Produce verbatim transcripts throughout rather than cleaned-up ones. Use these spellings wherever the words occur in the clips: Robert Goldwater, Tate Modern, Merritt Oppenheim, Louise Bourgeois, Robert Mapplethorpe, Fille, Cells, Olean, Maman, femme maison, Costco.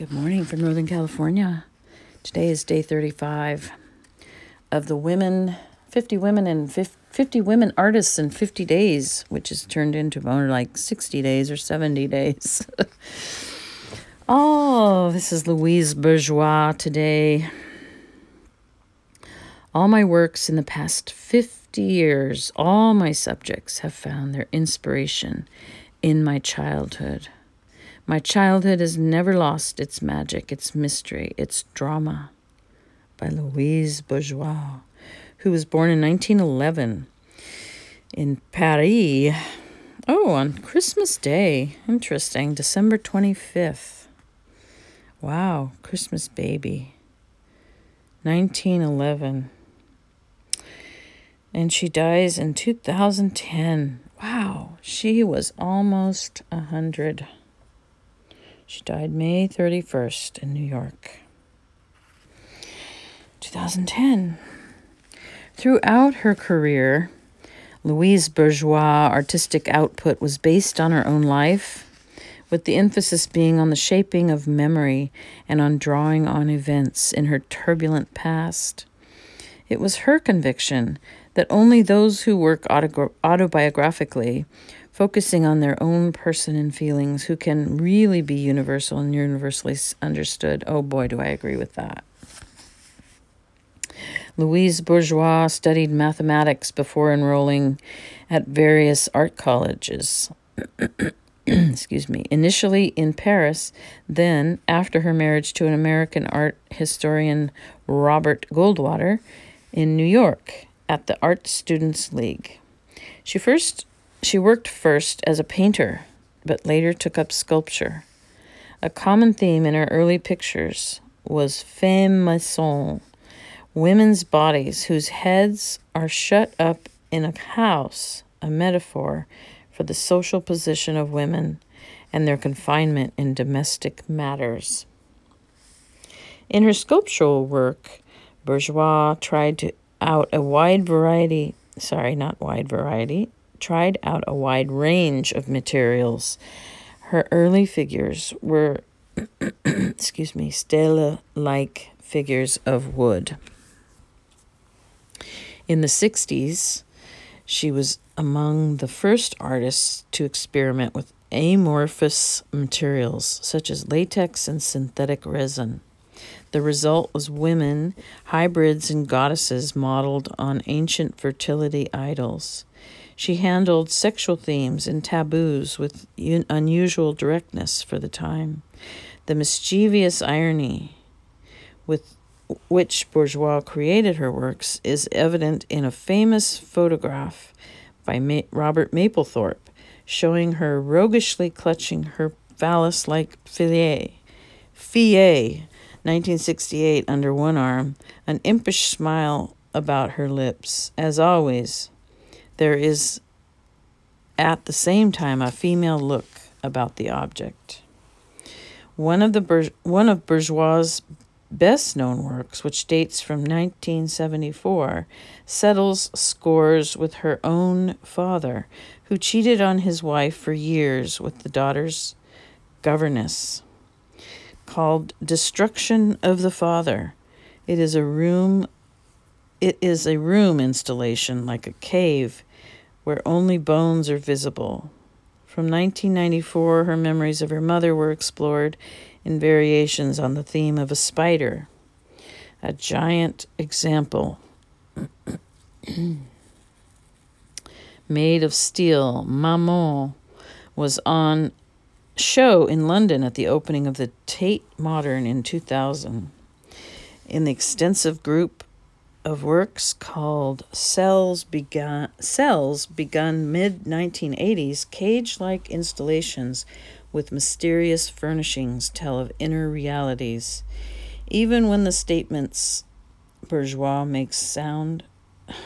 Good morning from Northern California. Today is day thirty-five of the women, fifty women and fifty women artists in fifty days, which is turned into more like sixty days or seventy days. Oh, this is Louise Bourgeois today. All my works in the past fifty years, all my subjects have found their inspiration in my childhood. My childhood has never lost its magic, its mystery, its drama. By Louise Bourgeois, who was born in nineteen eleven in Paris. Oh, on Christmas Day. Interesting. December twenty-fifth. Wow, Christmas baby. nineteen eleven. And she dies in two thousand ten. Wow, she was almost one hundred. She died May thirty-first in New York, twenty ten. Throughout her career, Louise Bourgeois' artistic output was based on her own life, with the emphasis being on the shaping of memory and on drawing on events in her turbulent past. It was her conviction that only those who work autobi- autobiographically focusing on their own person and feelings, who can really be universal and universally understood. Oh boy, do I agree with that. Louise Bourgeois studied mathematics before enrolling at various art colleges. Excuse me. Initially in Paris, then after her marriage to an American art historian, Robert Goldwater, in New York at the Art Students League. She first She worked first as a painter, but later took up sculpture. A common theme in her early pictures was femme maison, women's bodies whose heads are shut up in a house, a metaphor for the social position of women and their confinement in domestic matters. In her sculptural work, Bourgeois tried to out a wide variety, sorry, not wide variety, tried out a wide range of materials. Her early figures were, excuse me, stela-like figures of wood. In the sixties, she was among the first artists to experiment with amorphous materials, such as latex and synthetic resin. The result was women, hybrids, and goddesses modeled on ancient fertility idols. She handled sexual themes and taboos with un- unusual directness for the time. The mischievous irony with which Bourgeois created her works is evident in a famous photograph by Ma- Robert Mapplethorpe showing her roguishly clutching her phallus-like fille, fille, nineteen sixty-eight, under one arm, an impish smile about her lips, as always. There is, at the same time, a female look about the object. One of the one of Bourgeois' best-known works, which dates from nineteen seventy-four, settles scores with her own father, who cheated on his wife for years with the daughter's governess. Called Destruction of the Father, it is a room. It is a room installation, like a cave, where only bones are visible. From nineteen ninety-four, her memories of her mother were explored in variations on the theme of a spider, a giant example made of steel. Maman was on show in London at the opening of the Tate Modern in two thousand. In the extensive group of works called Cells begun, Cells begun mid-nineteen eighties, cage-like installations with mysterious furnishings tell of inner realities. Even when the statements Bourgeois makes sound,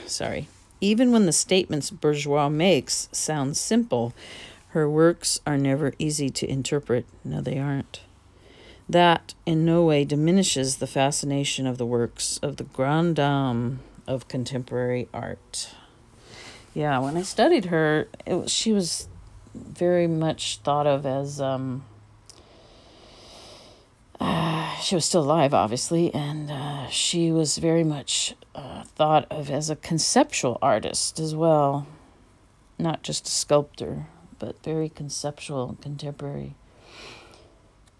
sorry, even when the statements Bourgeois makes sound simple, her works are never easy to interpret. No, they aren't. That in no way diminishes the fascination of the works of the grande dame of contemporary art. Yeah, when I studied her, it was, she was very much thought of as um, she was still alive, obviously, and uh, she was very much uh, thought of as a conceptual artist as well, not just a sculptor, but very conceptual and contemporary.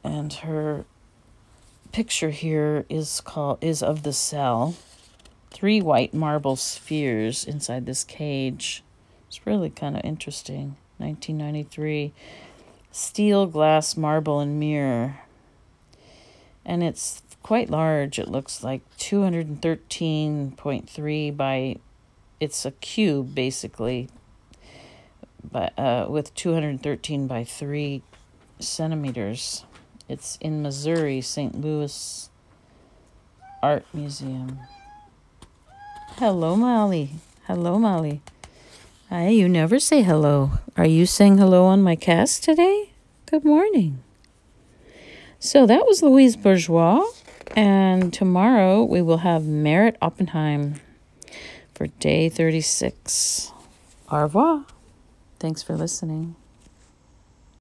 And her picture here is called is of the cell, three white marble spheres inside this cage. It's really kind of interesting. nineteen ninety-three, steel, glass, marble, and mirror. And it's quite large. It looks like two hundred thirteen point three by, it's a cube basically, but uh, with two hundred thirteen by three centimeters. It's in Missouri, Saint Louis Art Museum. Hello, Molly. Hello, Molly. Hi, you never say hello. Are you saying hello on my cast today? Good morning. So that was Louise Bourgeois, and tomorrow we will have Merritt Oppenheim for day thirty-six. Au revoir. Thanks for listening.